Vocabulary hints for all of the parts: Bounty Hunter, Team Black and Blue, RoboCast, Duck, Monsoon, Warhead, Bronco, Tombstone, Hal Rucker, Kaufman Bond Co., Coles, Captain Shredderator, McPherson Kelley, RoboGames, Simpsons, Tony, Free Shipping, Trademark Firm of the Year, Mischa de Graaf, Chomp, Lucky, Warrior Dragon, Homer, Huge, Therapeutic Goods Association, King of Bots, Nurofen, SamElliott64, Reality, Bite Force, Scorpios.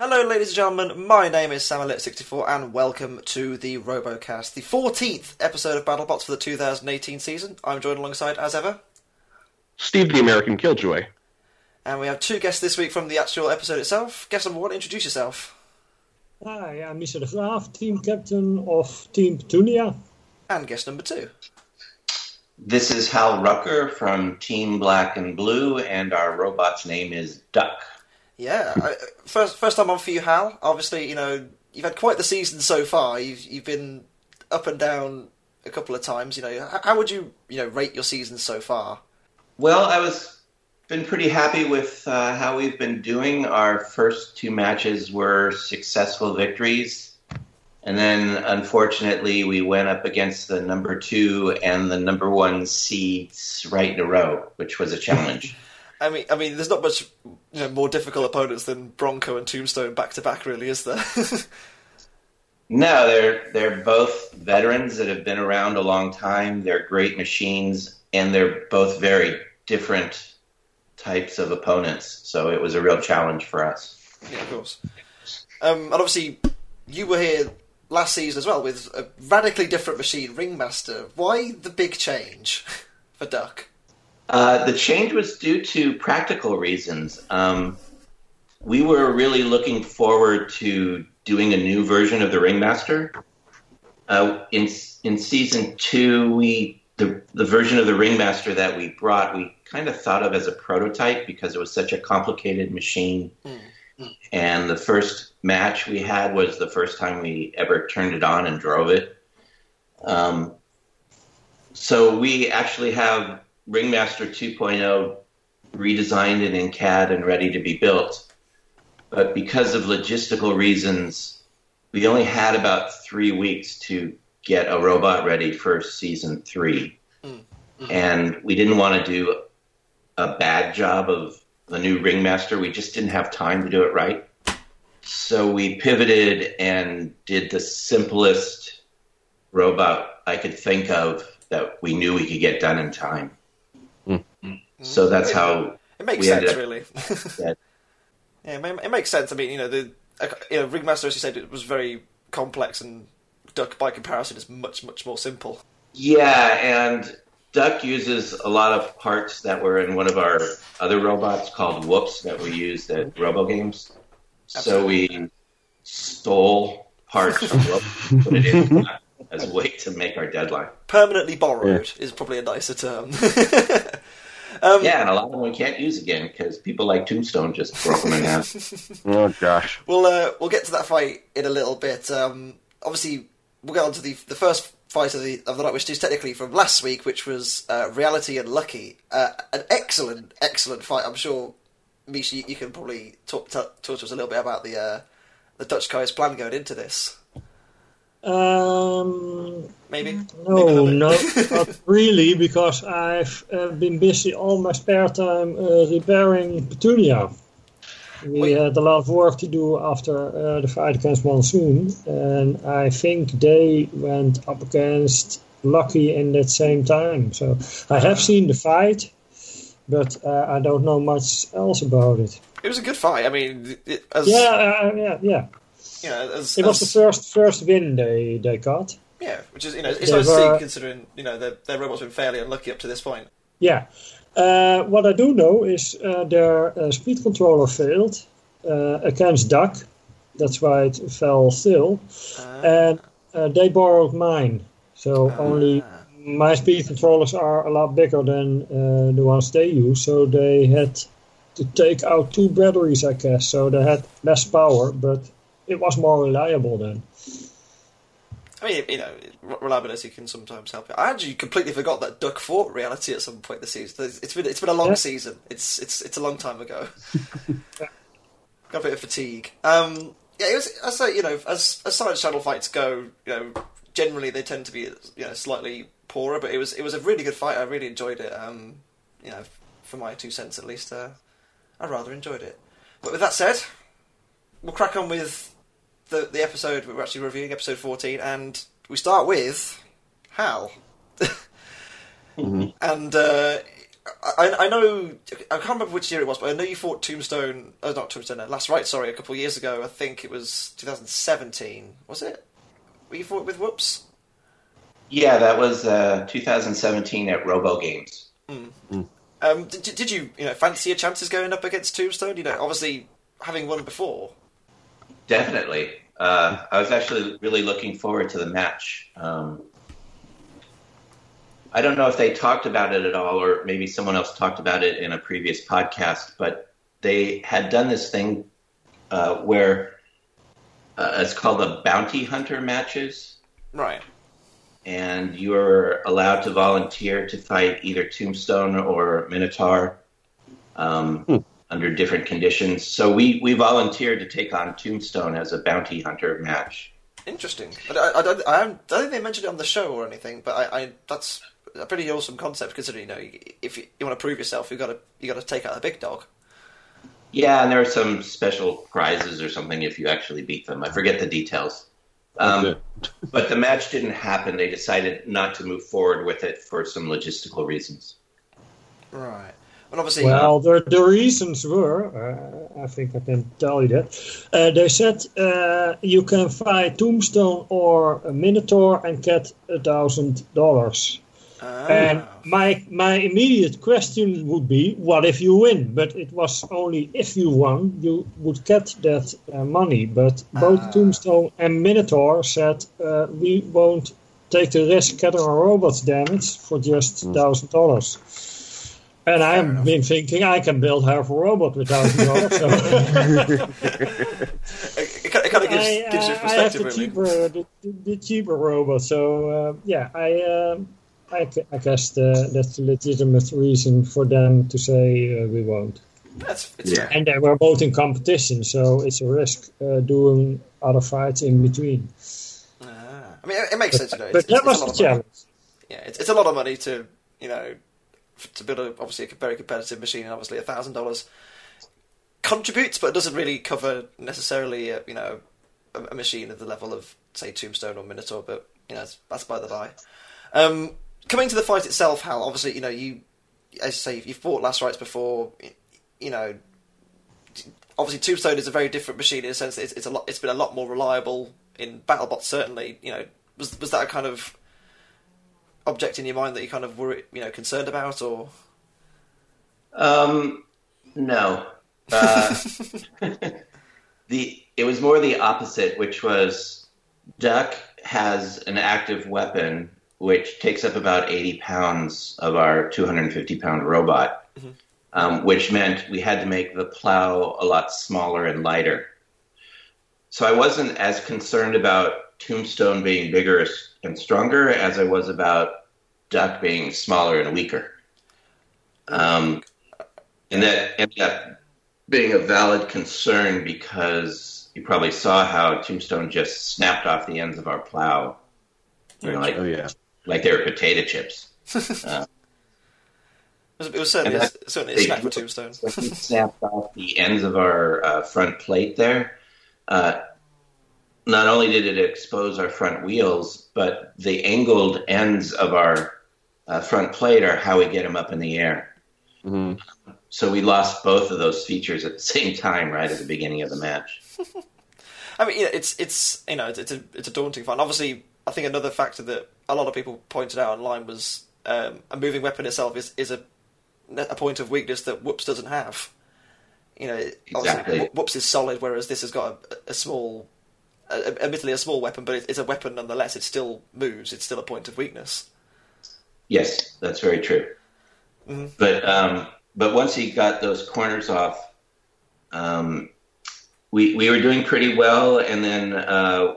Hello ladies and gentlemen, my name is SamElliott64 and welcome to the RoboCast, the 14th episode of BattleBots for the 2018 season. I'm joined alongside, as ever, Steve the American Killjoy. And we have two guests this week from the actual episode itself. Guest number one, introduce yourself. Hi, I'm Mischa de Graaf, team captain of Team Petunia. And guest number two. This is Hal Rucker from Team Black and Blue, and our robot's name is Duck. Yeah, first time on for you, Hal. Obviously, you know, you've had quite the season so far. You've been up and down a couple of times. You know, how would you rate your season so far? Well, I've been pretty happy with how we've been doing. Our first two matches were successful victories, and then unfortunately we went up against the number 2 and the number 1 seeds right in a row, which was a challenge. I mean, there's not much more difficult opponents than Bronco and Tombstone back to back, really, is there? No, they're both veterans that have been around a long time. They're great machines, and they're both very different types of opponents. So it was a real challenge for us. Yeah, of course. And obviously, you were here last season as well with a radically different machine, Ringmaster. Why the big change for Duck? The change was due to practical reasons. We were really looking forward to doing a new version of the Ringmaster. In Season 2, the version of the Ringmaster that we brought, we kind of thought of as a prototype because it was such a complicated machine. Mm. And the first match we had was the first time we ever turned it on and drove it. So we actually have Ringmaster 2.0 redesigned and in CAD and ready to be built. But because of logistical reasons, we only had about 3 weeks to get a robot ready for Season 3. Mm-hmm. And we didn't want to do a bad job of the new Ringmaster. We just didn't have time to do it right. So we pivoted and did the simplest robot I could think of that we knew we could get done in time. Mm-hmm. So that's how it makes sense, really. Yeah, it makes sense. I mean, the Ringmaster, as you said, it was very complex, and Duck, by comparison, is much, much more simple. Yeah, and Duck uses a lot of parts that were in one of our other robots called Whoops that we used at RoboGames. So we stole parts from Whoops and put it in as a way to make our deadline. Permanently borrowed is probably a nicer term. And a lot of them we can't use again because people like Tombstone just broke them in half. Oh, gosh. We'll get to that fight in a little bit. Obviously, we'll get on to the first fight of the night, which is technically from last week, which was Reality and Lucky. An excellent, excellent fight. I'm sure, Misha, you can probably talk to us a little bit about the Dutch guy's plan going into this. Not really, because I've been busy all my spare time repairing Petunia. We had a lot of work to do after the fight against Monsoon, and I think they went up against Lucky in that same time. So I have seen the fight, but I don't know much else about it. It was a good fight. I mean, it was the first win they got. Yeah, which is it's nice to see, considering their robot's been fairly unlucky up to this point. Yeah, what I do know is their speed controller failed against Duck. That's why it fell still, and they borrowed mine. So only my speed controllers are a lot bigger than the ones they use. So they had to take out 2 batteries, I guess. So they had less power, but it was more reliable then. I mean, reliability can sometimes help. I actually completely forgot that Duck fought Reality at some point this season. It's been a long season. It's a long time ago. Got a bit of fatigue. It was. I say, as science channel fights go, generally they tend to be slightly poorer. But it was a really good fight. I really enjoyed it. For my 2 cents at least, I rather enjoyed it. But with that said, we'll crack on with the episode we're actually reviewing, episode 14, and we start with Hal. Mm-hmm. And I know, I can't remember which year it was, but I know you fought Tombstone, Last Rite, sorry, a couple of years ago. I think it was 2017, was it? You fought with Whoops? Yeah, that was 2017 at RoboGames. Mm. Mm. Did you, fancy your chances going up against Tombstone? Obviously having won before. Definitely. I was actually really looking forward to the match. I don't know if they talked about it at all, or maybe someone else talked about it in a previous podcast, but they had done this thing where it's called the Bounty Hunter matches. Right. And you're allowed to volunteer to fight either Tombstone or Minotaur under different conditions. So we volunteered to take on Tombstone as a Bounty Hunter match. Interesting. I don't think they mentioned it on the show or anything, but that's a pretty awesome concept, considering, if you want to prove yourself, you got to take out a big dog. Yeah, and there are some special prizes or something if you actually beat them. I forget the details. But the match didn't happen. They decided not to move forward with it for some logistical reasons. Right. And obviously, the reasons were, I think I can tell you that, they said you can fight Tombstone or a Minotaur and get $1,000. And my immediate question would be, what if you win? But it was only if you won, you would get that money. But both Tombstone and Minotaur said, we won't take the risk getting our robots damaged for just $1,000. And I've been thinking, I can build half a robot with $1,000. So. It kind of gives you perspective, I have the cheaper robot. So, I guess that's the legitimate reason for them to say we won't. And they were both in competition, so it's a risk doing other fights in between. I mean, it makes sense, But that was the challenge. Yeah, it's a lot of money to to build a very competitive machine, and obviously $1,000 contributes, but it doesn't really cover necessarily a machine at the level of say Tombstone or Minotaur. But that's by the by. Coming to the fight itself, Hal, obviously, you, as you say, you've fought Last Rites before, obviously Tombstone is a very different machine in the sense that it's been a lot more reliable in BattleBots, certainly, was that a kind of object in your mind that you kind of were, concerned about, or? No. It was more the opposite, which was Duck has an active weapon which takes up about 80 pounds of our 250-pound robot, which meant we had to make the plow a lot smaller and lighter. So I wasn't as concerned about Tombstone being bigger and stronger as I was about Duck being smaller and weaker. And that ended up being a valid concern because you probably saw how Tombstone just snapped off the ends of our plow. Like they were potato chips. It was certainly a snack for Tombstone. We snapped off the ends of our front plate there. Not only did it expose our front wheels, but the angled ends of our front plate are how we get them up in the air. Mm-hmm. So we lost both of those features at the same time, right at the beginning of the match. I mean, it's a daunting fight. Obviously, I think another factor that a lot of people pointed out online was a moving weapon itself is a point of weakness that Whoops doesn't have. Exactly. Whoops is solid, whereas this has got admittedly a small weapon, but it's a weapon nonetheless. It still moves. It's still a point of weakness. Yes, that's very true. Mm-hmm. But once he got those corners off, we were doing pretty well, and then.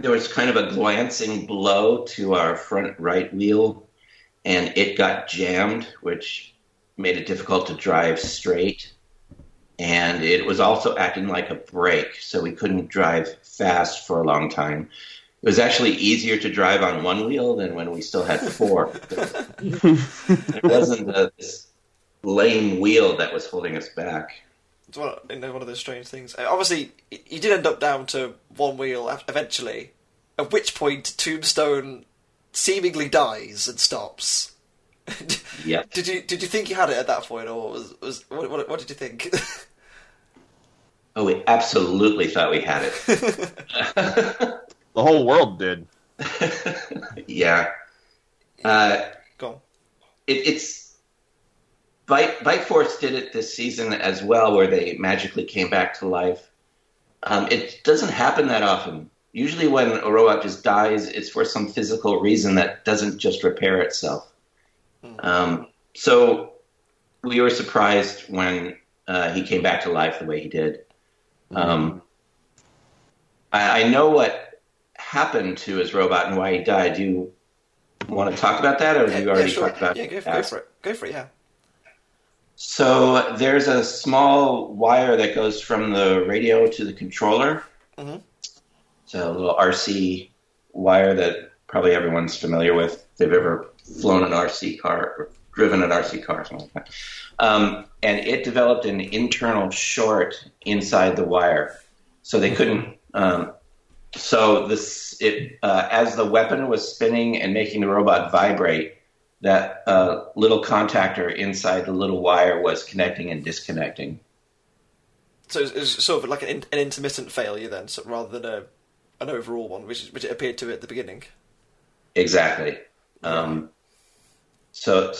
There was kind of a glancing blow to our front right wheel, and it got jammed, which made it difficult to drive straight. And it was also acting like a brake, so we couldn't drive fast for a long time. It was actually easier to drive on one wheel than when we still had four. There wasn't this lame wheel that was holding us back. It's one of those strange things. Obviously, you did end up down to one wheel eventually, at which point Tombstone seemingly dies and stops. Yeah. Did you think you had it at that point, or what did you think? Oh, we absolutely thought we had it. The whole world did. Yeah. Go on. It's Bite Force did it this season as well, where they magically came back to life. It doesn't happen that often. Usually when a robot just dies, it's for some physical reason that doesn't just repair itself. Mm. So we were surprised when he came back to life the way he did. I know what happened to his robot and why he died. Do you want to talk about that, or have you already talked about it? Yeah, go for it, yeah. So there's a small wire that goes from the radio to the controller. Mm-hmm. It's a little RC wire that probably everyone's familiar with if they've ever flown an RC car or driven an RC car or something like that. And it developed an internal short inside the wire. So they couldn't as the weapon was spinning and making the robot vibrate, that little contactor inside the little wire was connecting and disconnecting. So it was sort of like an intermittent failure then, so rather than an overall one, which it appeared to at the beginning. Exactly. So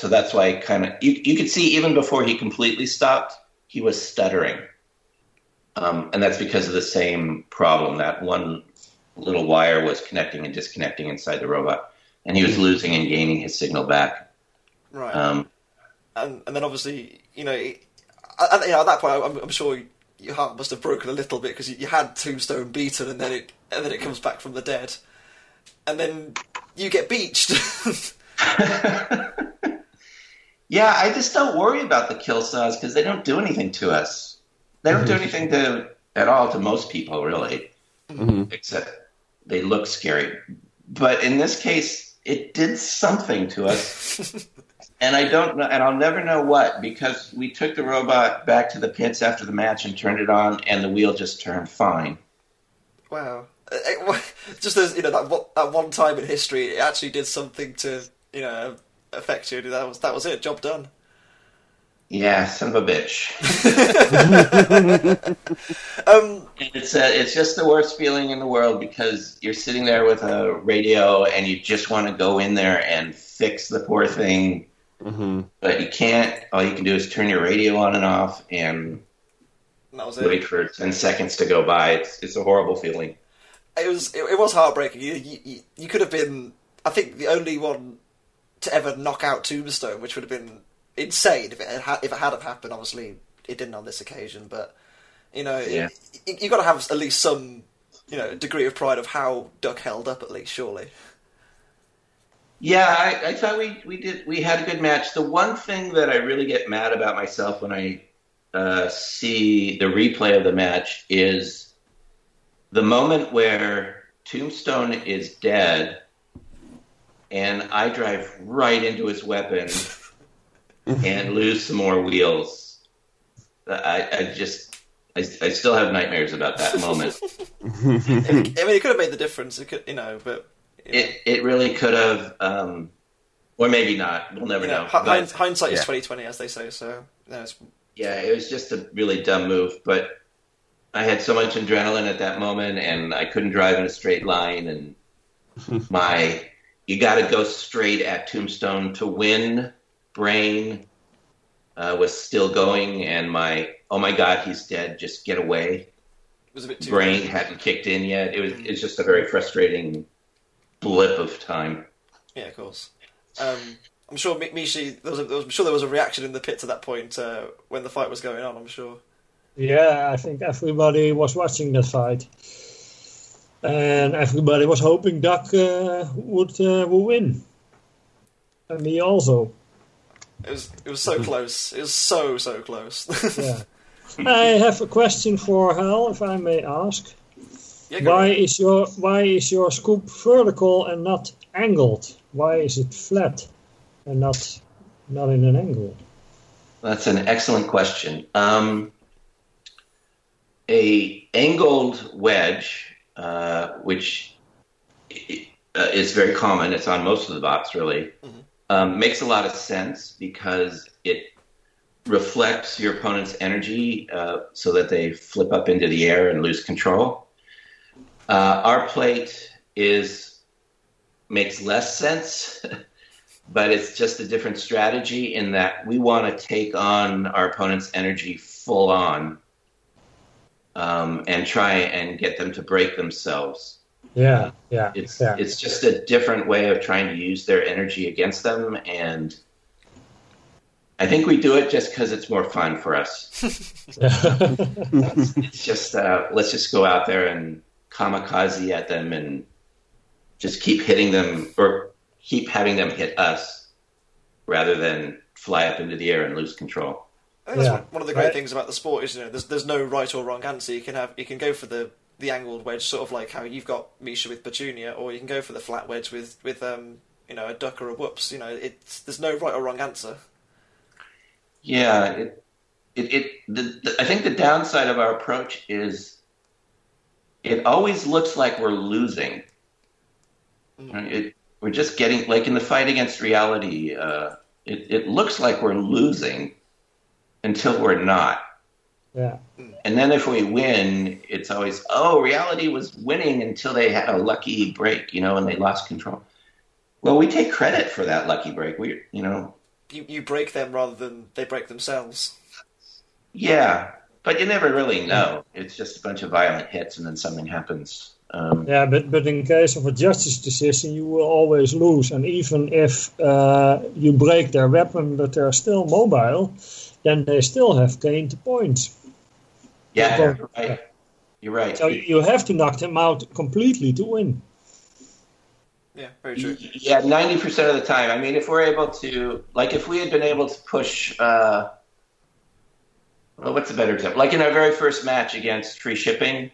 that's why kind of you could see even before he completely stopped, he was stuttering, and that's because of the same problem. That one little wire was connecting and disconnecting inside the robot, and he was losing and gaining his signal back. Right. And then obviously, at that point, I'm sure your heart must have broken a little bit because you had Tombstone beaten, and then it comes back from the dead, and then you get beached. Yeah, I just don't worry about the kill saws because they don't do anything to us. They don't do anything at all to most people, really. Mm-hmm. Except they look scary. But in this case, it did something to us. And I don't know, and I'll never know what, because we took the robot back to the pits after the match and turned it on, and the wheel just turned fine. Wow. Just as, that one time in history, it actually did something to... affect you. That was it. Job done. Yeah, son of a bitch. And it's just the worst feeling in the world because you're sitting there with a radio and you just want to go in there and fix the poor thing, but you can't. All you can do is turn your radio on and off and that was it. Wait for 10 seconds to go by. It's a horrible feeling. It was heartbreaking. You could have been. I think the only one to ever knock out Tombstone, which would have been insane if it had happened. Obviously, it didn't on this occasion, but yeah. You've got to have at least some degree of pride of how Duck held up at least, surely. Yeah, I thought we had a good match. The one thing that I really get mad about myself when I see the replay of the match is the moment where Tombstone is dead. And I drive right into his weapon and lose some more wheels. I still have nightmares about that moment. It could have made the difference. It could, It really could have, or maybe not. We'll never know. Hindsight is 20/20, as they say. So it was just a really dumb move. But I had so much adrenaline at that moment, and I couldn't drive in a straight line, and my. You got to go straight at Tombstone to win. Brain was still going, and my oh my god, he's dead. Just get away. It was a bit too Brain bad. Hadn't kicked in yet. It's just a very frustrating blip of time. Yeah, of course. I'm sure Mischa. I'm sure there was a reaction in the pits at that point when the fight was going on. I'm sure. Yeah, I think everybody was watching the fight. And everybody was hoping Duck would win. And me also. It was so close. It was so close. Yeah. I have a question for Hal, if I may ask. Yeah, why is your scoop vertical and not angled? Why is it flat and not in an angle? That's an excellent question. A angled wedge. Which is very common. It's on most of the bots, really. makes a lot of sense because it reflects your opponent's energy so that they flip up into the air and lose control. Our plate makes less sense, but it's just a different strategy in that we want to take on our opponent's energy full on and try and get them to break themselves. Yeah. It's just a different way of trying to use their energy against them, and I think we do it just because it's more fun for us. It's just let's just go out there and kamikaze at them and just keep hitting them or keep having them hit us rather than fly up into the air and lose control. I think that's one of the great things about the sport is, you know, there's no right or wrong answer. You can go for the angled wedge, sort of like how you've got Mischa with Petunia, or you can go for the flat wedge with you know, a Duck or a Whoops. You know, there's no right or wrong answer. Yeah, I think the downside of our approach is it always looks like we're losing. Right? We're just getting, like in the fight against reality, it looks like we're losing until we're not. Yeah. And then if we win, it's always, oh, reality was winning until they had a lucky break, you know, and they lost control. Well, we take credit for that lucky break. We, you know. You break them rather than they break themselves. Yeah, but you never really know. It's just a bunch of violent hits and then something happens. But in case of a justice decision, you will always lose. And even if you break their weapon but they're still mobile, then they still have gained the points. Yeah, you're right. So you have to knock them out completely to win. Yeah, very true. Yeah, 90% of the time. I mean, if we're able to, like, if we had been able to push, what's a better example? Like in our very first match against Free Shipping,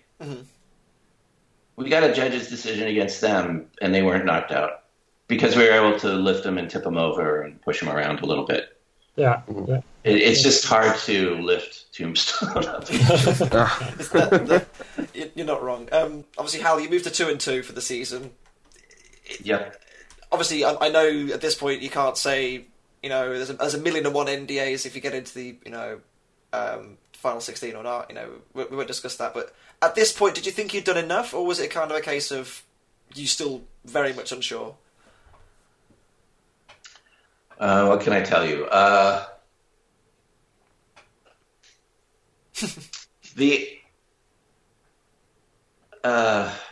we got a judge's decision against them, and they weren't knocked out because we were able to lift them and tip them over and push them around a little bit. Yeah. Mm-hmm. It's just hard to lift Tombstone up. You're not wrong. Obviously, Hal, you moved to 2-2 for the season. Yeah. Obviously, I know at this point you can't say, you know, there's a million and one NDAs if you get into the, you know, final 16 or not. You know, we won't discuss that. But at this point, did you think you'd done enough, or was it kind of a case of you still very much unsure? What can I tell you?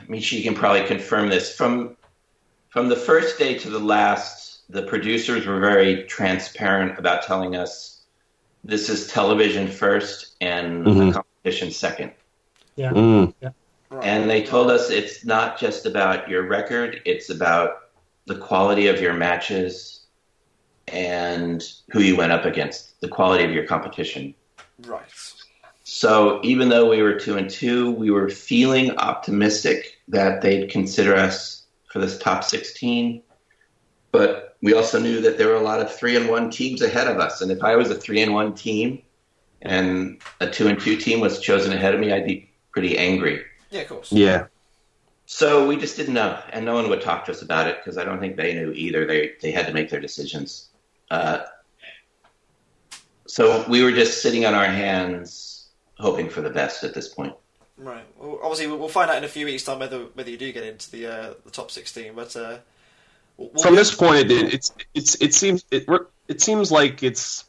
Mischa can probably confirm this From the first day to the last, the producers were very transparent about telling us this is television first and the competition second. Yeah. Yeah. And they told us it's not just about your record, it's about the quality of your matches and who you went up against, the quality of your competition. Right. So even though we were 2-2, we were feeling optimistic that they'd consider us for this top 16, but we also knew that there were a lot of 3-1 teams ahead of us. And if I was a 3-1 team and a 2-2 team was chosen ahead of me, I'd be pretty angry. Yeah, of course. Yeah. So we just didn't know, and no one would talk to us about it because I don't think they knew either. They had to make their decisions. So we were just sitting on our hands, hoping for the best at this point. Right. Well, obviously, we'll find out in a few weeks' time whether you do get into the top 16. But from this point, it seems like it's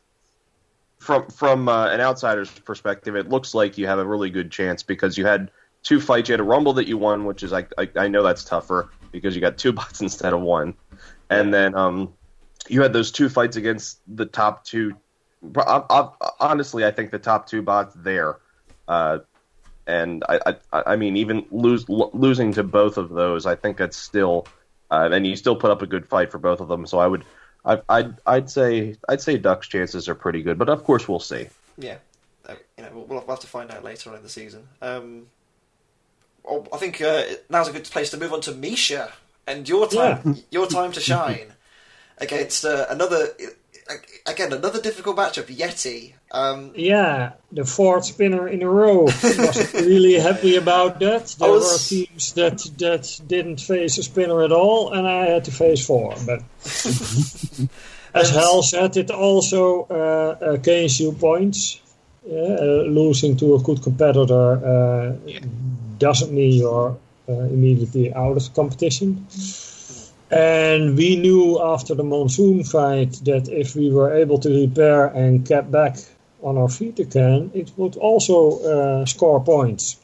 from an outsider's perspective, it looks like you have a really good chance because you had two fights. You had a Rumble that you won, which is I know that's tougher because you got two bots instead of one, and then you had those two fights against the top two. Honestly, I think the top two bots there. And I mean, even losing to both of those, I think that's still, and you still put up a good fight for both of them. So I'd say Duck's chances are pretty good, but of course we'll see. Yeah, you know, we'll have to find out later on in the season. I think now's a good place to move on to Mischa and your time to shine. against another difficult matchup, Yeti. Yeah, the fourth spinner in a row. Wasn't really happy about that. There were teams that didn't face a spinner at all, and I had to face four. But as Hal said, it also gains you points. Yeah, losing to a good competitor doesn't mean you're immediately out of competition. And we knew after the Monsoon fight that if we were able to repair and get back on our feet again, it would also score points.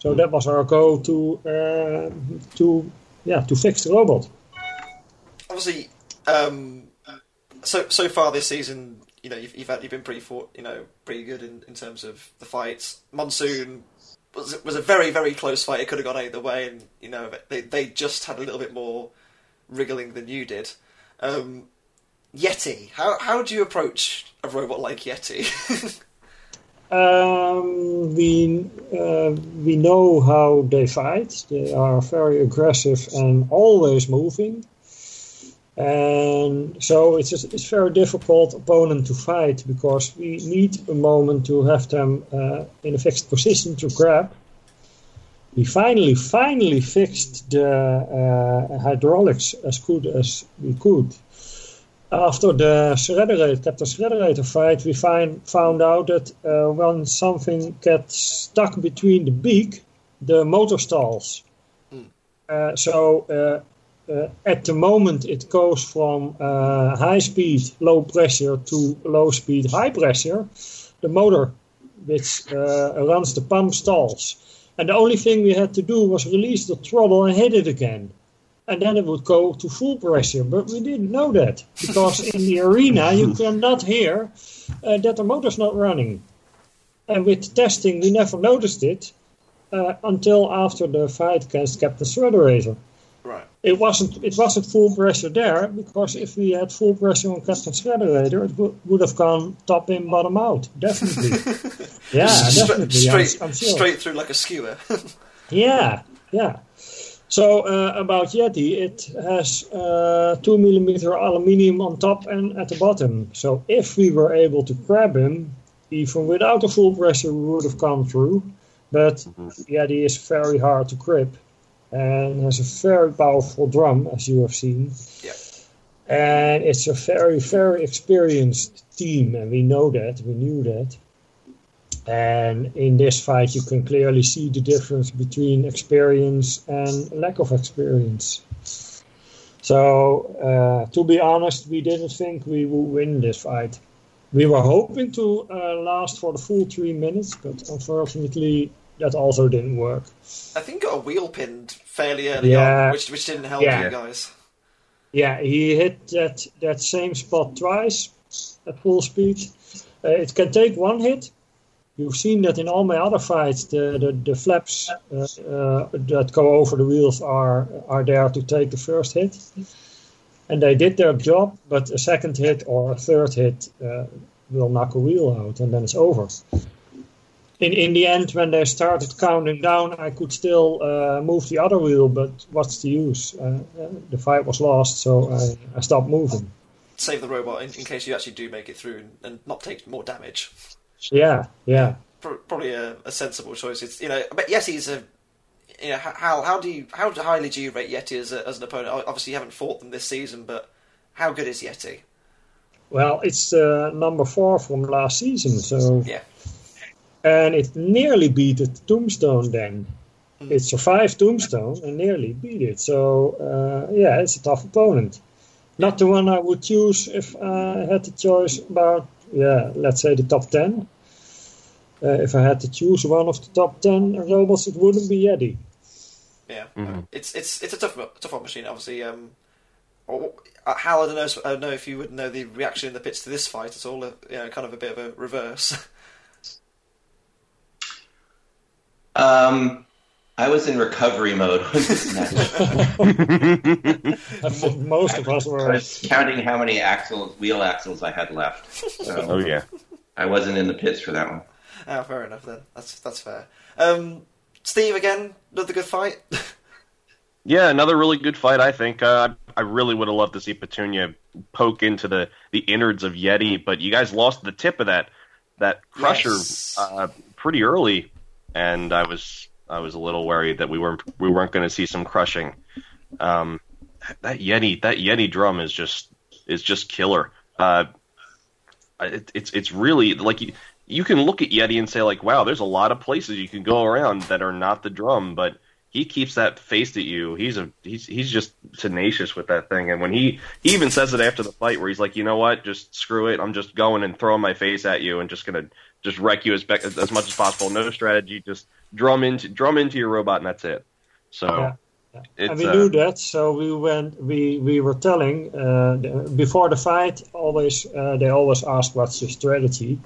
So that was our goal to fix the robot. Obviously, so far this season, you know, you've been pretty good in terms of the fights. Monsoon was a very, very close fight. It could have gone either way, and you know, they just had a little bit more wriggling than you did. Yeti, how do you approach a robot like Yeti? We know how they fight. They are very aggressive and always moving, and so it's very difficult opponent to fight, because we need a moment to have them in a fixed position to grab. We finally fixed the hydraulics as good as we could. After the Captain Shredderator fight, we found out that when something gets stuck between the beak, the motor stalls. At the moment, it goes from high speed, low pressure to low speed, high pressure. The motor, which runs the pump, stalls. And the only thing we had to do was release the throttle and hit it again. And then it would go to full pressure. But we didn't know that, because in the arena you cannot hear that the motor's not running. And with testing, we never noticed it until after the fight against Captain Shredderator. Right. It wasn't full pressure there, because if we had full pressure on Captain Shredderator, it would have gone top in, bottom out, definitely. Yeah, definitely. Straight through like a skewer. yeah. So about Yeti, it has 2mm aluminium on top and at the bottom. So if we were able to grab him, even without the full pressure, we would have gone through. But Yeti is very hard to grip. And has a very powerful drum, as you have seen. Yeah. And it's a very, very experienced team, and we know that, we knew that. And in this fight, you can clearly see the difference between experience and lack of experience. So, to be honest, we didn't think we would win this fight. We were hoping to last for the full 3 minutes, but unfortunately, that also didn't work. I think got a wheel pinned fairly early on, which didn't help you guys. Yeah, he hit that same spot twice at full speed. It can take one hit. You've seen that in all my other fights, the flaps that go over the wheels are there to take the first hit. And they did their job, but a second hit or a third hit will knock a wheel out, and then it's over. In the end, when they started counting down, I could still move the other wheel, but what's the use? The fight was lost, so I stopped moving. Save the robot in case you actually do make it through and not take more damage. Yeah. Probably a sensible choice. It's, you know, but Yeti's a, you know, Hal, how highly do you rate Yeti as an opponent? Obviously, you haven't fought them this season, but how good is Yeti? Well, it's number 4 from last season, so yeah. And it nearly beat the Tombstone then. It survived Tombstone and nearly beat it. So, it's a tough opponent. Not the one I would choose if I had the choice about, let's say the top 10. If I had to choose one of the top 10 robots, it wouldn't be Yeti. Yeah, it's a tough machine, obviously. Hal, I don't know if you would know the reaction in the pits to this fight at all. You know, kind of a bit of a reverse. I was in recovery mode on this match. Most of us were. I was counting how many wheel axles I had left. So I wasn't in the pits for that one. Oh, fair enough then. That's fair. Steve, again, another good fight. Yeah, another really good fight, I think. I really would have loved to see Petunia poke into the innards of Yeti, but you guys lost the tip of that crusher pretty early, and I was a little worried that we weren't going to see some crushing. That Yeti drum is just killer. It's really like you can look at Yeti and say like, wow, there's a lot of places you can go around that are not the drum, but he keeps that faced at you. He's just tenacious with that thing. And when he even says it after the fight where he's like, you know what, just screw it. I'm just going and throwing my face at you and just going to just wreck you as much as possible. No strategy, just drum into your robot and that's it. So yeah. And we knew that. So we were telling before the fight, they always ask what's your strategy.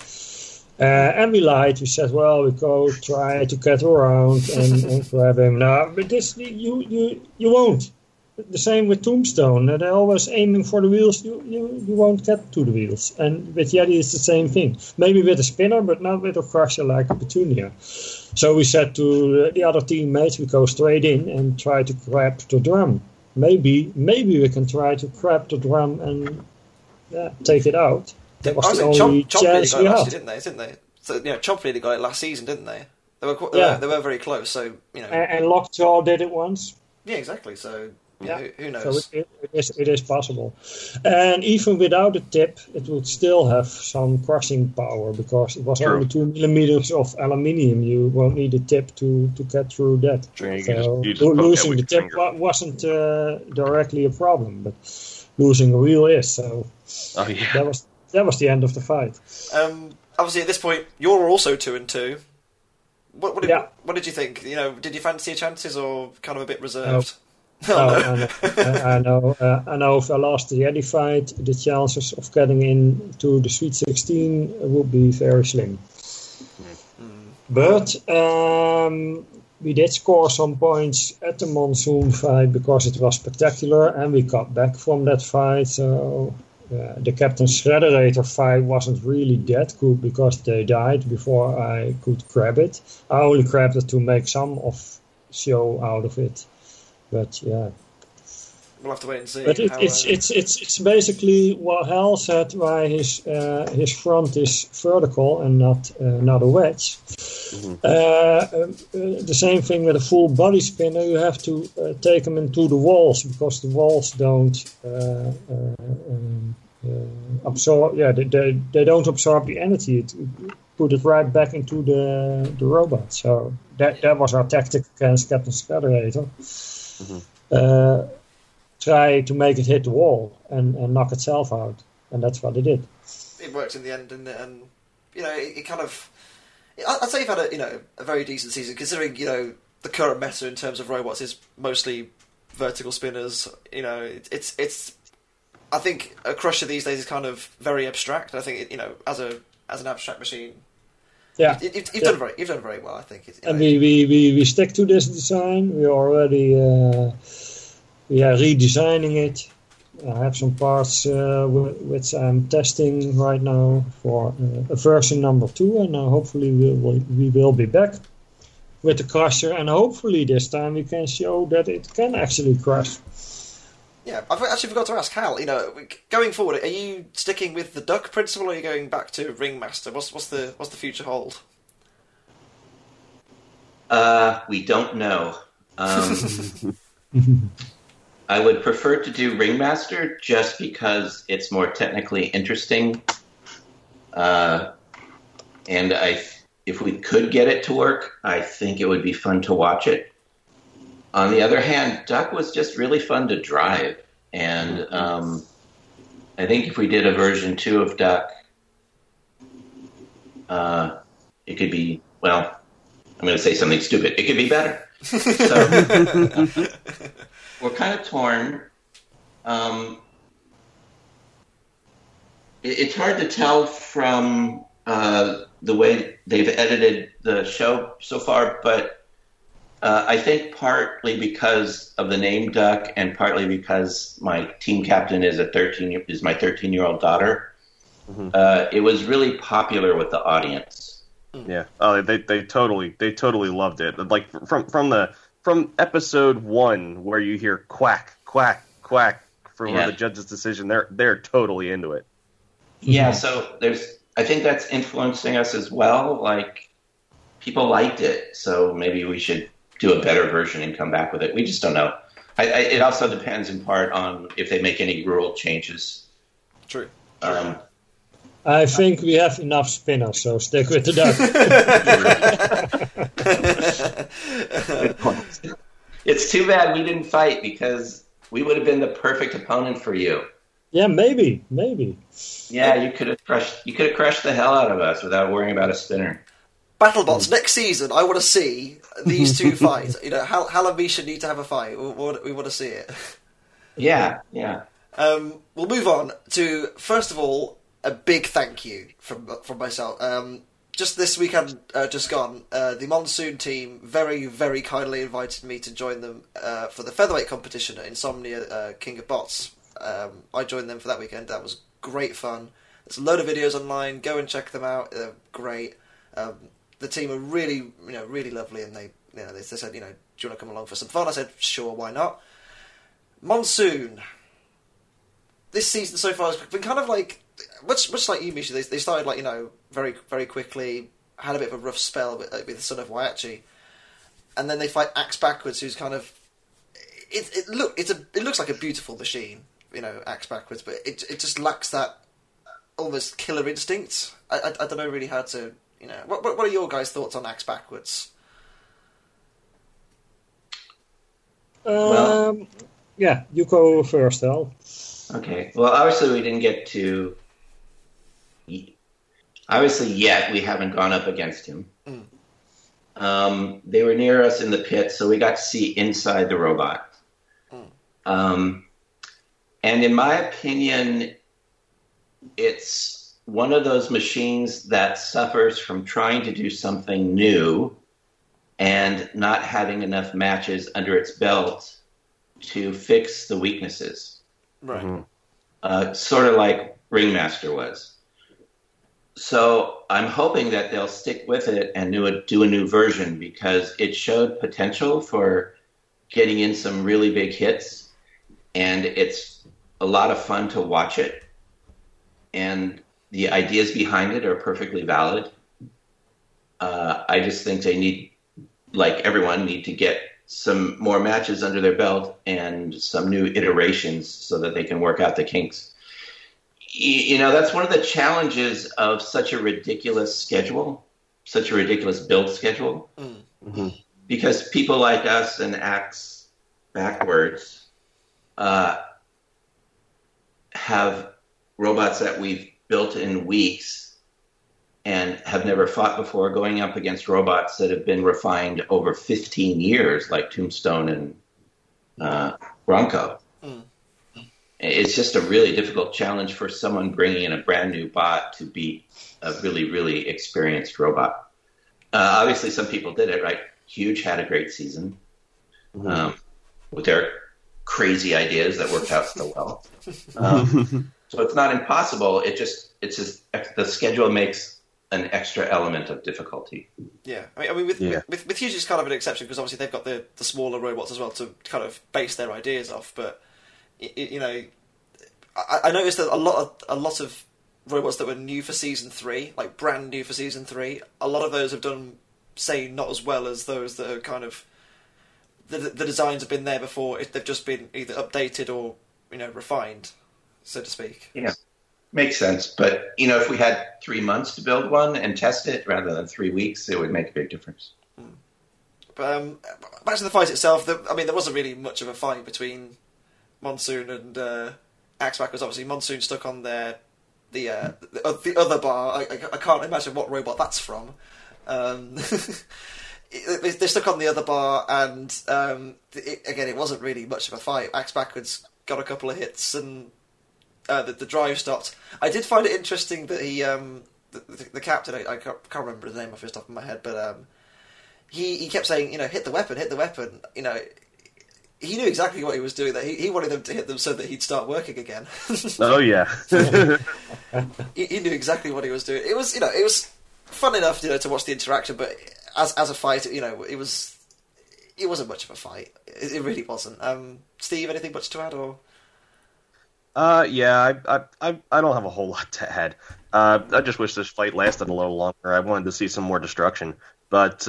And we lied. We said, well, we go try to cut around and grab him. No, but this, you won't. The same with Tombstone. They're always aiming for the wheels. You won't get to the wheels. And with Yeti, it's the same thing. Maybe with a spinner, but not with a crusher like a Petunia. So we said to the other teammates, we go straight in and try to grab the drum. Maybe we can try to grab the drum and take it out. That was the only Chomp chance really got it last year, didn't they? So, Chomp really got it last season, didn't they? They were very close. So and Lockjaw did it once. Yeah, exactly. So who knows? So it is possible. And even without a tip, it would still have some crushing power because it was only 2 millimeters of aluminium. You won't need a tip to cut through that. True, so losing the tip wasn't directly a problem, but losing a wheel is. So that was the end of the fight. Obviously, at this point, you're also 2-2. What did you think? Did you fancy your chances, or kind of a bit reserved? I know. If I lost the Yeti fight, the chances of getting into the Sweet 16 would be very slim. Mm. But we did score some points at the Monsoon fight because it was spectacular, and we got back from that fight. So. The Captain Shredderator fight wasn't really that good because they died before I could grab it. I only grabbed it to make some of show out of it, but we'll have to wait and see. But it's basically what Hal said: why his front is vertical and not a wedge. Mm-hmm. The same thing with a full body spinner. You have to take them into the walls because the walls don't absorb. Yeah, they don't absorb the energy. It put it right back into the robot. So that was our tactic against Captain Shredderator. Mm-hmm. Try to make it hit the wall and knock itself out, and that's what it did. It worked in the end, and it kind of. I'd say you've had a very decent season, considering the current meta in terms of robots is mostly vertical spinners. It's I think a crusher these days is kind of very abstract. I think as an abstract machine. Yeah, you've done very well. I think. And we stick to this design. We already redesigning it. I have some parts which I'm testing right now for version number 2, and hopefully we will be back with the crusher, and hopefully this time we can show that it can actually crush. Yeah, I've actually forgot to ask Hal. Going forward, are you sticking with the Duck principle, or are you going back to Ringmaster? What's the future hold? We don't know. I would prefer to do Ringmaster just because it's more technically interesting. And if we could get it to work, I think it would be fun to watch it. On the other hand, Duck was just really fun to drive. And I think if we did a version 2 of Duck, it could be, well, I'm going to say something stupid. It could be better. So... We're kind of torn. It's hard to tell from the way they've edited the show so far, but I think partly because of the name Duck, and partly because my team captain is my 13-year-old daughter. Mm-hmm. It was really popular with the audience. Yeah. Oh, they totally loved it. Like from the. from episode one where you hear quack, quack, quack from the judge's decision, they're totally into it. Yeah, so there's, I think that's influencing us as well. Like, people liked it, so maybe we should do a better version and come back with it. We just don't know. I it also depends in part on if they make any rule changes. True. I think we have enough spin-offs, so stick with the duck. It's too bad we didn't fight, because we would have been the perfect opponent for you. Yeah, maybe. Yeah, you could have crushed the hell out of us without worrying about a spinner. BattleBots next season. I want to see these two fight. You know, Hal and Mischa need to have a fight. We want to see it. Yeah. We'll move on to, first of all, a big thank you from myself. Just this weekend, just gone, the Monsoon team very, very kindly invited me to join them for the featherweight competition at Insomnia King of Bots. I joined them for that weekend. That was great fun. There's a load of videos online. Go and check them out. They're great. The team are really lovely, and they said, do you want to come along for some fun? I said, sure, why not? Monsoon. This season so far has been kind of like, much like you, Mischa, they started very, very quickly, had a bit of a rough spell with the son of Waiachi, and then they fight Axe Backwards, who's kind of, it looks like a beautiful machine, Axe Backwards, but it just lacks that almost killer instinct. I don't know really how to. What are your guys' thoughts on Axe Backwards? Yeah, you go first, Hal. Okay. Well, obviously we didn't get to... Obviously, yet, we haven't gone up against him. Mm. They were near us in the pit, so we got to see inside the robot. Mm. And in my opinion, it's one of those machines that suffers from trying to do something new and not having enough matches under its belt to fix the weaknesses. Right. Mm-hmm. Sort of like Ringmaster was. So I'm hoping that they'll stick with it and do a new version, because it showed potential for getting in some really big hits, and it's a lot of fun to watch it. And the ideas behind it are perfectly valid. I just think they need, like everyone, need to get some more matches under their belt and some new iterations so that they can work out the kinks. That's one of the challenges of such a ridiculous schedule, such a ridiculous build schedule, mm-hmm. because people like us and Axe Backwards have robots that we've built in weeks and have never fought before, going up against robots that have been refined over 15 years, like Tombstone and Bronco. Mm. It's just a really difficult challenge for someone bringing in a brand new bot to beat a really, really experienced robot. Obviously, some people did it, right? Huge had a great season with their crazy ideas that worked out so well. So it's not impossible. It's just the schedule makes an extra element of difficulty. Yeah, I mean, with Huge, it's kind of an exception, because obviously they've got the smaller robots as well to kind of base their ideas off. But I noticed that a lot of robots that were new for season three, like brand new for season three, a lot of those have done not as well as those that are kind of the designs have been there before. They've just been either updated or refined, so to speak. Yeah, makes sense. But, if we had 3 months to build one and test it rather than 3 weeks, it would make a big difference. Mm. But back to the fight itself, there wasn't really much of a fight between Monsoon and Axe Backwards. Obviously, Monsoon stuck on the other bar. I can't imagine what robot that's from. They stuck on the other bar, and it wasn't really much of a fight. Axe Backwards got a couple of hits and... the drive stopped. I did find it interesting that he, the captain, I can't remember his name off the top of my head, but he kept saying, hit the weapon. He knew exactly what he was doing. That he wanted them to hit them so that he'd start working again. Oh yeah. he knew exactly what he was doing. It was, it was fun enough, to watch the interaction, but as a fight, it was it wasn't much of a fight. It really wasn't. Steve, anything much to add, or? Yeah, I don't have a whole lot to add. I just wish this fight lasted a little longer. I wanted to see some more destruction, but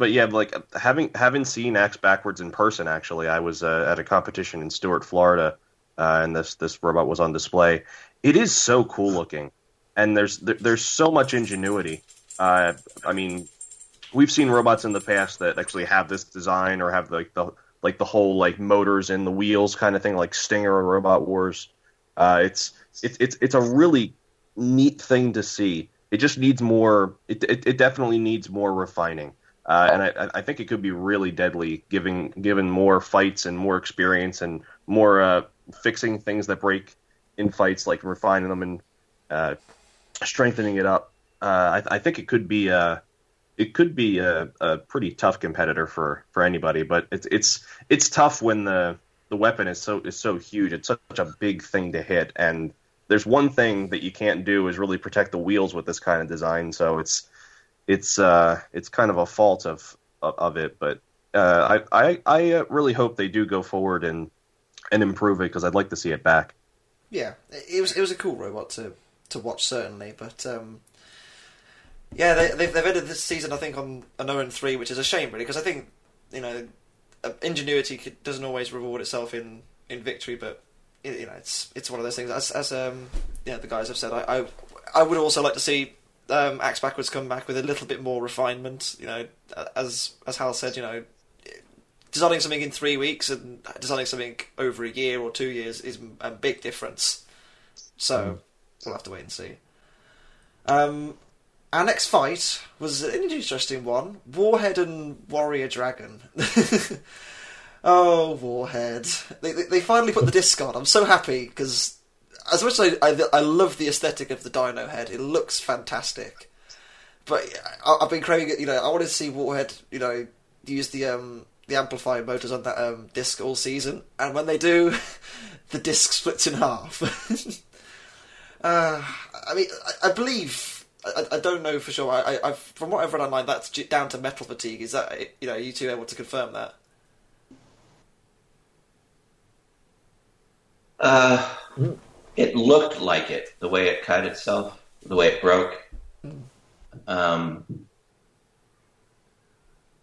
yeah, like having seen Axe Backwards in person, actually, I was at a competition in Stuart, Florida, and this robot was on display. It is so cool looking, and there's so much ingenuity. I mean, we've seen robots in the past that actually have this design or have like the whole like motors in the wheels kind of thing, like Stinger or Robot Wars. It's a really neat thing to see. It just needs more. It definitely needs more refining, and I think it could be really deadly, given more fights and more experience and more fixing things that break in fights, like refining them and strengthening it up. I think it could be a pretty tough competitor for anybody, but it's tough when the weapon is so huge. It's such a big thing to hit, and there's one thing that you can't do is really protect the wheels with this kind of design. So it's kind of a fault of it. But I really hope they do go forward and improve it, because I'd like to see it back. Yeah, it was a cool robot to watch, certainly, but. Yeah, they've ended this season, I think, on an 0-3, which is a shame, really, because I think, you know, ingenuity doesn't always reward itself in victory, but, you know, it's one of those things. As you know, the guys have said, I would also like to see Axe Backwards come back with a little bit more refinement. You know, as Hal said, you know, designing something in 3 weeks and designing something over a year or 2 years is a big difference. So, we'll have to wait and see. Our next fight was an interesting one. Warhead and Warrior Dragon. Oh, Warhead. They finally put the disc on. I'm so happy, because as much as I love the aesthetic of the dino head, it looks fantastic. But I've been craving it, you know, I wanted to see Warhead, you know, use the amplifier motors on that disc all season. And when they do, the disc splits in half. I mean, I believe... I don't know for sure. I've from what I've read online, that's down to metal fatigue. Is that, you know, you two able to confirm that? It looked like it, the way it cut itself, the way it broke.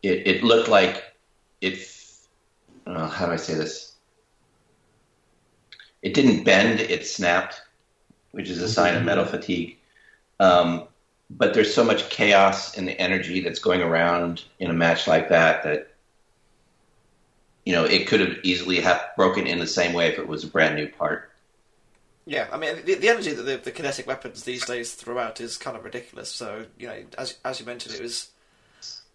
It looked like it's. How do I say this? It didn't bend; it snapped, which is a sign of metal fatigue. But there's so much chaos in the energy that's going around in a match like that, you know, it could have easily broken in the same way if it was a brand new part. Yeah, I mean, the energy that the kinetic weapons these days throw out is kind of ridiculous. So, you know, as you mentioned, it was,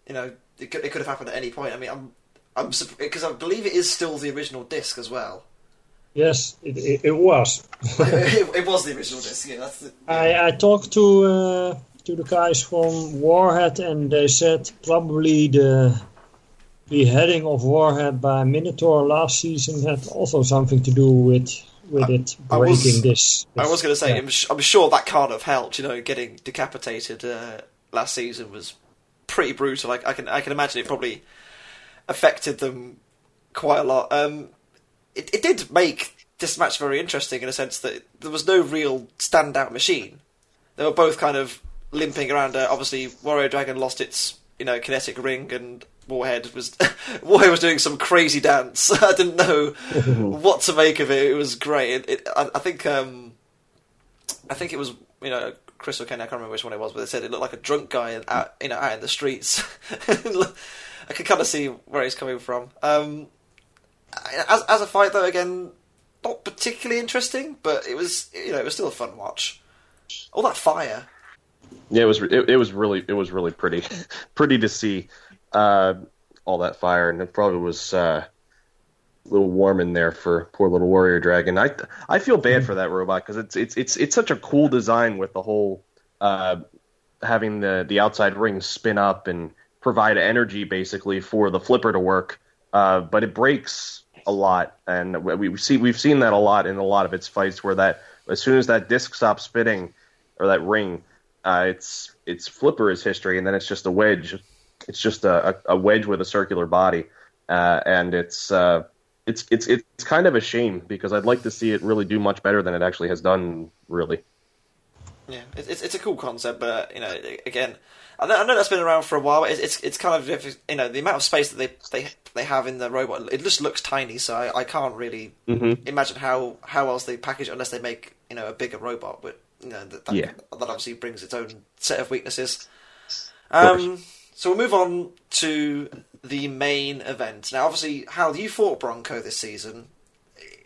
you know, it could have happened at any point. I mean, I'm because I believe it is still the original disc as well. Yes, it was. It was the original disc. Yeah, that's the, yeah. I talked to the guys from Warhead, and they said probably the beheading of Warhead by Minotaur last season had also something to do with it breaking this. I was going to say, yeah. I'm sure that can't have helped. You know, getting decapitated last season was pretty brutal. I can imagine it probably affected them quite a lot. It did make this match very interesting in a sense that there was no real standout machine. They were both kind of limping around. Obviously, Warrior Dragon lost its, you know, kinetic ring, and Warhead was doing some crazy dance. I didn't know what to make of it. It was great. I think it was, you know, Chris or Ken, I can't remember which one it was, but they said it looked like a drunk guy out, you know, out in the streets. I could kind of see where he's coming from. As a fight, though, again, not particularly interesting, but it was, you know, it was still a fun watch. All that fire. Yeah, it was really pretty to see all that fire, and it probably was a little warm in there for poor little Warrior Dragon. I feel bad for that robot, because it's such a cool design with the whole having the outside ring spin up and provide energy basically for the flipper to work, but it breaks a lot, and we've seen that a lot in a lot of its fights, where that as soon as that disc stops spinning, or that ring, its flipper is history, and then it's just a wedge It's just a wedge with a circular body, and it's kind of a shame because I'd like to see it really do much better than it actually has done. Really. Yeah, it's a cool concept, but again, I know that's been around for a while. But it's kind of, the amount of space that they have in the robot, it just looks tiny. So I can't really imagine how else they package it unless they make a bigger robot. But that obviously brings its own set of weaknesses. So we'll move on to the main event now. Obviously, Hal, you fought Bronco this season,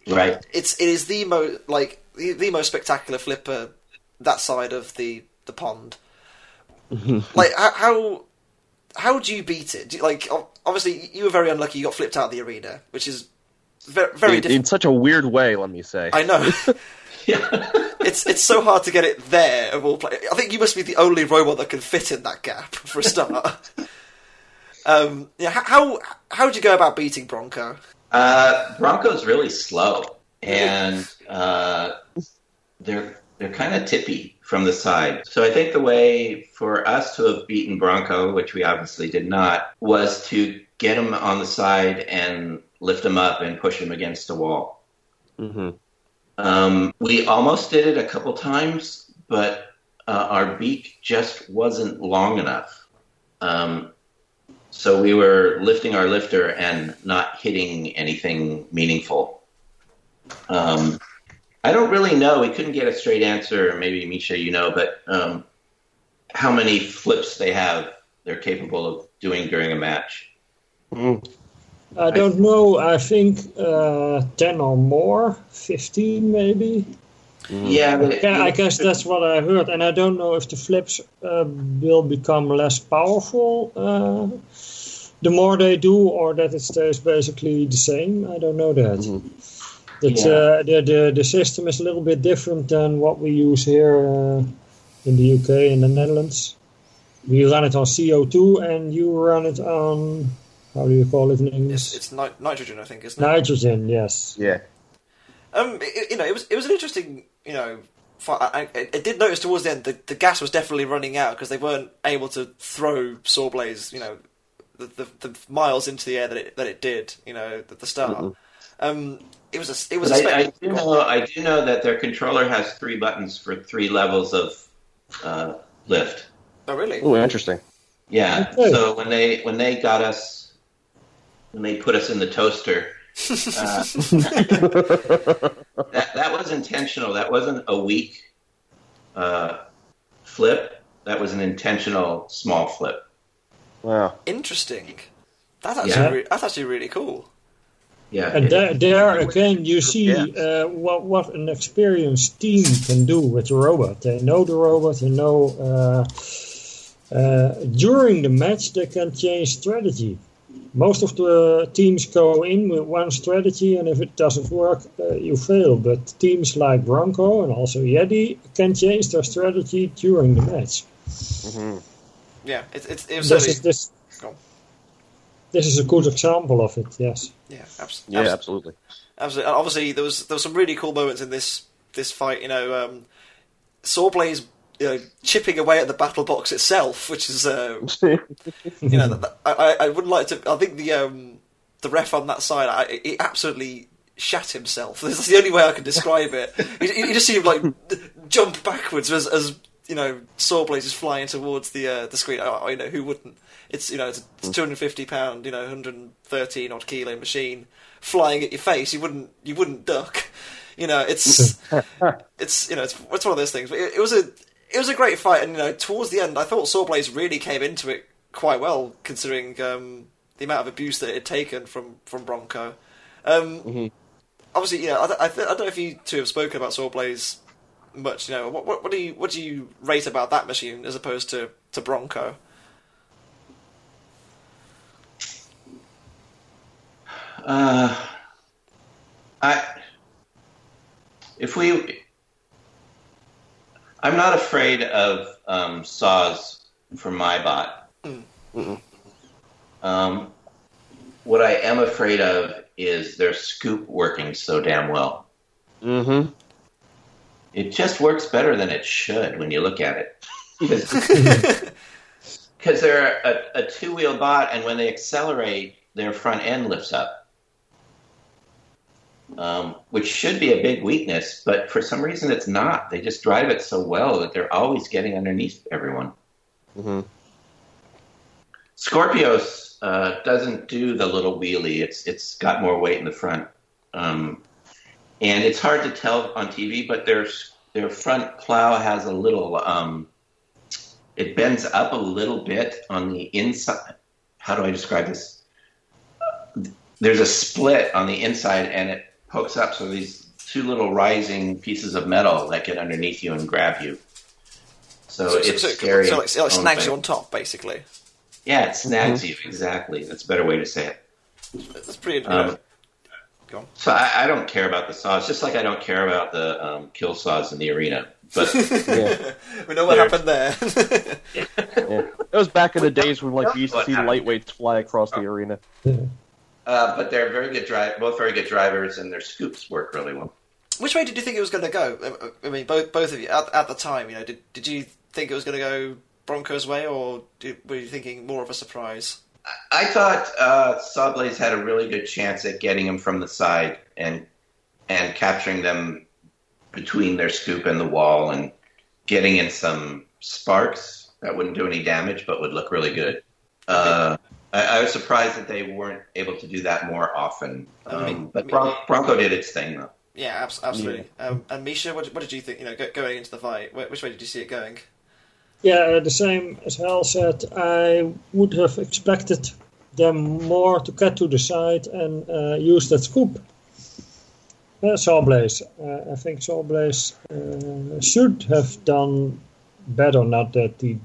right? It is the most spectacular flipper that side of the pond. Like, how do you beat it? Obviously, you were very unlucky. You got flipped out of the arena, which is very difficult. In such a weird way, let me say. I know. Yeah. It's so hard to get it there of all places. I think you must be the only robot that can fit in that gap for a start. How do you go about beating Bronco? Bronco's really slow, and they're kind of tippy from the side. So I think the way for us to have beaten Bronco, which we obviously did not, was to get him on the side and lift him up and push him against the wall. Mm-hmm. We almost did it a couple times, but our beak just wasn't long enough. So we were lifting our lifter and not hitting anything meaningful. I don't really know. We couldn't get a straight answer. Maybe, Mischa, but how many flips they're capable of doing during a match. Mm. I don't know. I think 10 or more, 15 maybe. Yeah, but I guess that's what I heard. And I don't know if the flips will become less powerful the more they do, or that it stays basically the same. I don't know that. Mm-hmm. The system is a little bit different than what we use here in the UK and the Netherlands. We run it on CO2 and you run it on... How do you call it in English? It's nitrogen, I think, isn't it? Nitrogen, yes. Yeah. It was an interesting, fight. I did notice towards the end the gas was definitely running out because they weren't able to throw Sawblaze, the miles into the air that it did, at the start. Mm-hmm. I do know that their controller has 3 buttons for 3 levels of lift. Oh, really? Oh, interesting. Yeah. Okay. So when they got us. When they put us in the toaster. That was intentional. That wasn't a weak flip. That was an intentional small flip. Wow. Interesting. That's actually really cool. Yeah. And there again, you see what an experienced team can do with the robot. They know the robot. They know during the match they can change strategy. Most of the teams go in with one strategy, and if it doesn't work, you fail. But teams like Bronco and also Yeti can change their strategy during the match. Mm-hmm. Yeah, it was this is a good example of it, yes. Yeah, absolutely. Absolutely. And obviously, there was some really cool moments in this fight. Sawblaze... chipping away at the battle box itself, which is, I wouldn't like to. I think the ref on that side, he absolutely shat himself. That's the only way I can describe it. You just see him jump backwards as Sawblaze is flying towards the screen. Who wouldn't? It's it's a 250-pound, 113 odd kilo machine flying at your face. You wouldn't duck. It's one of those things. But it was a great fight, and towards the end, I thought Sawblaze really came into it quite well, considering the amount of abuse that it had taken from Bronco. Obviously, I don't know if you two have spoken about Sawblaze much. What do you rate about that machine as opposed to Bronco? I'm not afraid of saws for my bot. Mm. What I am afraid of is their scoop working so damn well. Mm-hmm. It just works better than it should when you look at it. Because they're a two-wheel bot, and when they accelerate, their front end lifts up, which should be a big weakness, but for some reason it's not. They just drive it so well that they're always getting underneath everyone. Mm-hmm. Scorpios doesn't do the little wheelie. It's got more weight in the front. And it's hard to tell on TV, but their front plow has a little... it bends up a little bit on the inside. How do I describe this? There's a split on the inside, and it pokes up. So these two little rising pieces of metal that get underneath you and grab you. So it's scary. So it snags you on top, basically. Yeah, it snags you, exactly. That's a better way to say it. That's pretty... Go on. So I don't care about the saws, just like I don't care about the kill saws in the arena. But yeah. We know what happened there. Yeah. It was back in the days when like you used to see lightweights fly across the arena. But they're very good both very good drivers, and their scoops work really well. Which way did you think it was going to go? I mean, both of you at the time, you know, did you think it was going to go Bronco's way, or were you thinking more of a surprise? I thought Sawblaze had a really good chance at getting them from the side and capturing them between their scoop and the wall and getting in some sparks that wouldn't do any damage but would look really good. I was surprised that they weren't able to do that more often. But Bronco did its thing, though. Yeah, absolutely. Yeah. And Mischa, what did you think, you know, going into the fight? Which way did you see it going? Yeah, the same as Hal said. I would have expected them more to cut to the side and use that scoop. Sawblaze. I think Sawblaze should have done better. Not that he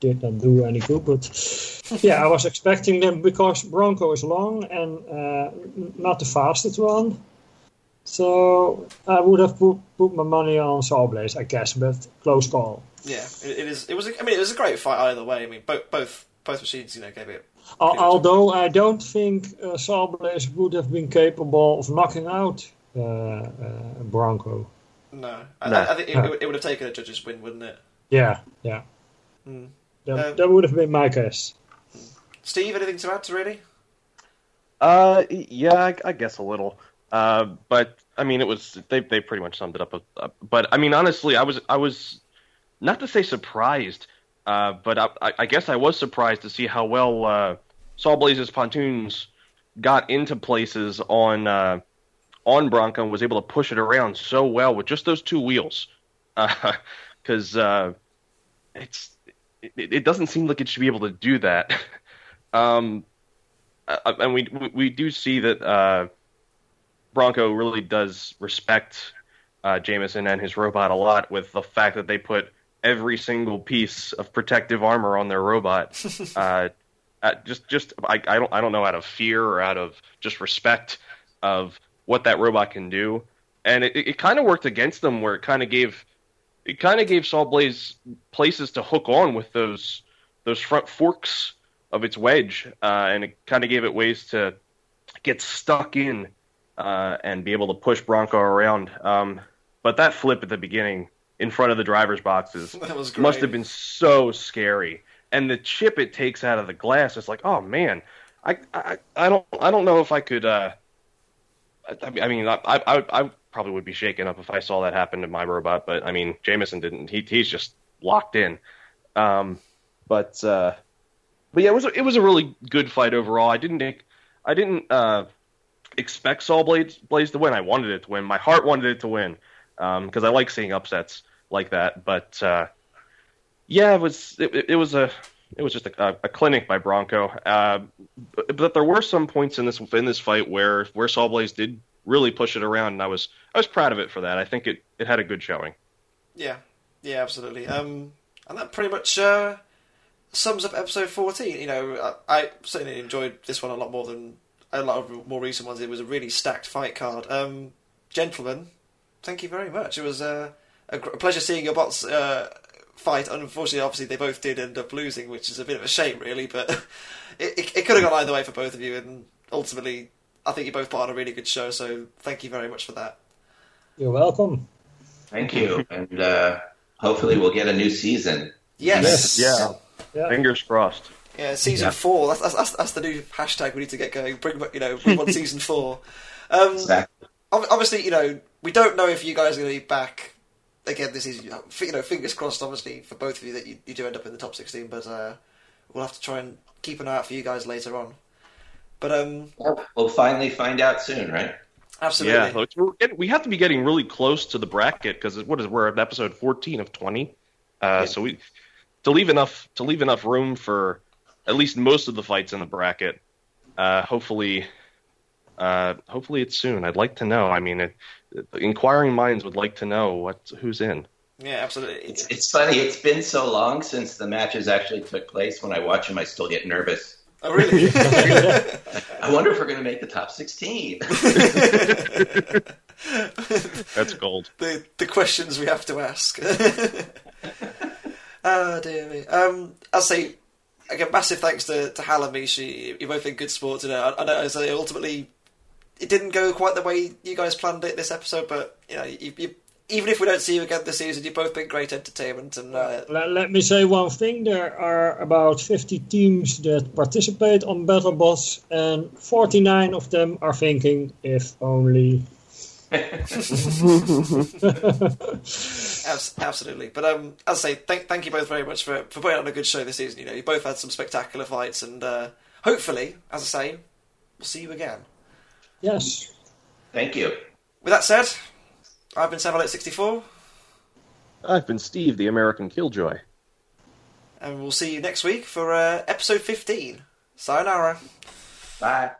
did not do any good, but yeah, I was expecting them because Bronco is long and not the fastest one. So I would have put my money on Sawblaze, I guess, but close call. Yeah, it is. It was. I mean, it was a great fight either way. I mean, both machines, you know, gave it. Although I don't think Sawblaze would have been capable of knocking out Bronco. No, I think it would have taken a judge's win, wouldn't it? Yeah. Mm. That would have been my guess. Steve, anything to add to really? Yeah, I guess a little. But I mean, it was they pretty much summed it up. But I mean, honestly, I was not to say surprised, but I guess I was surprised to see how well Sawblaze's pontoons got into places on Bronco and was able to push it around so well with just those two wheels. Because it doesn't seem like it should be able to do that. And we do see that. Bronco really does respect Jameson and his robot a lot with the fact that they put every single piece of protective armor on their robot. I don't know, out of fear or out of just respect of what that robot can do. And it kind of worked against them, where it kind of gave Sawblaze places to hook on with those front forks of its wedge, and it kind of gave it ways to get stuck in. And be able to push Bronco around. But that flip at the beginning in front of the driver's boxes must have been so scary. And the chip it takes out of the glass, it's like, oh man, I don't know if I could. I probably would be shaken up if I saw that happen to my robot. But I mean, Jameson didn't. He's just locked in. But yeah, it was a really good fight overall. I didn't expect Sawblaze to win. I wanted it to win. My heart wanted it to win, because I like seeing upsets like that. But yeah, it was just a clinic by Bronco. But there were some points in this fight where Sawblaze did really push it around, and I was proud of it for that. I think it had a good showing. Yeah, absolutely. And that pretty much sums up episode 14. You know, I certainly enjoyed this one a lot more than a lot of more recent ones. It was a really stacked fight card. Gentlemen, thank you very much. It was a pleasure seeing your bots fight. Unfortunately, obviously, they both did end up losing, which is a bit of a shame, really, but it could have gone either way for both of you, and ultimately, I think you both put on a really good show, so thank you very much for that. You're welcome. Thank you, and hopefully we'll get a new season. Yes. Yeah. Yeah. Fingers crossed. Yeah, season 4. That's the new hashtag we need to get going. Bring, you know, we want season 4. Exactly. Obviously, you know, we don't know if you guys are going to be back again this season. You know, fingers crossed, obviously, for both of you that you do end up in the top 16. But we'll have to try and keep an eye out for you guys later on. But we'll finally find out soon, right? Absolutely. Yeah, we have to be getting really close to the bracket because we're at episode 14 of 20. Yeah. So we to leave enough room for at least most of the fights in the bracket. Hopefully it's soon. I'd like to know. I mean, inquiring minds would like to know who's in. Yeah, absolutely. It's funny. It's been so long since the matches actually took place. When I watch them, I still get nervous. Oh, really? I wonder if we're going to make the top 16. That's gold. The questions we have to ask. Oh, dear me. I'll say, again, massive thanks to Hal and Mischa. You've both been good sports. You know, I know as ultimately it didn't go quite the way you guys planned it this episode, but you know, you even if we don't see you again this season, you've both been great entertainment. And let me say one thing. There are about 50 teams that participate on BattleBots, and 49 of them are thinking, if only. Absolutely. But as I say, thank you both very much for putting on a good show this season. You know, you both had some spectacular fights, and hopefully, as I say, we'll see you again. Yes. Thank you. With that said, I've been SamElliott64. I've been Steve the American Killjoy. And we'll see you next week for episode 15. Sayonara. Bye.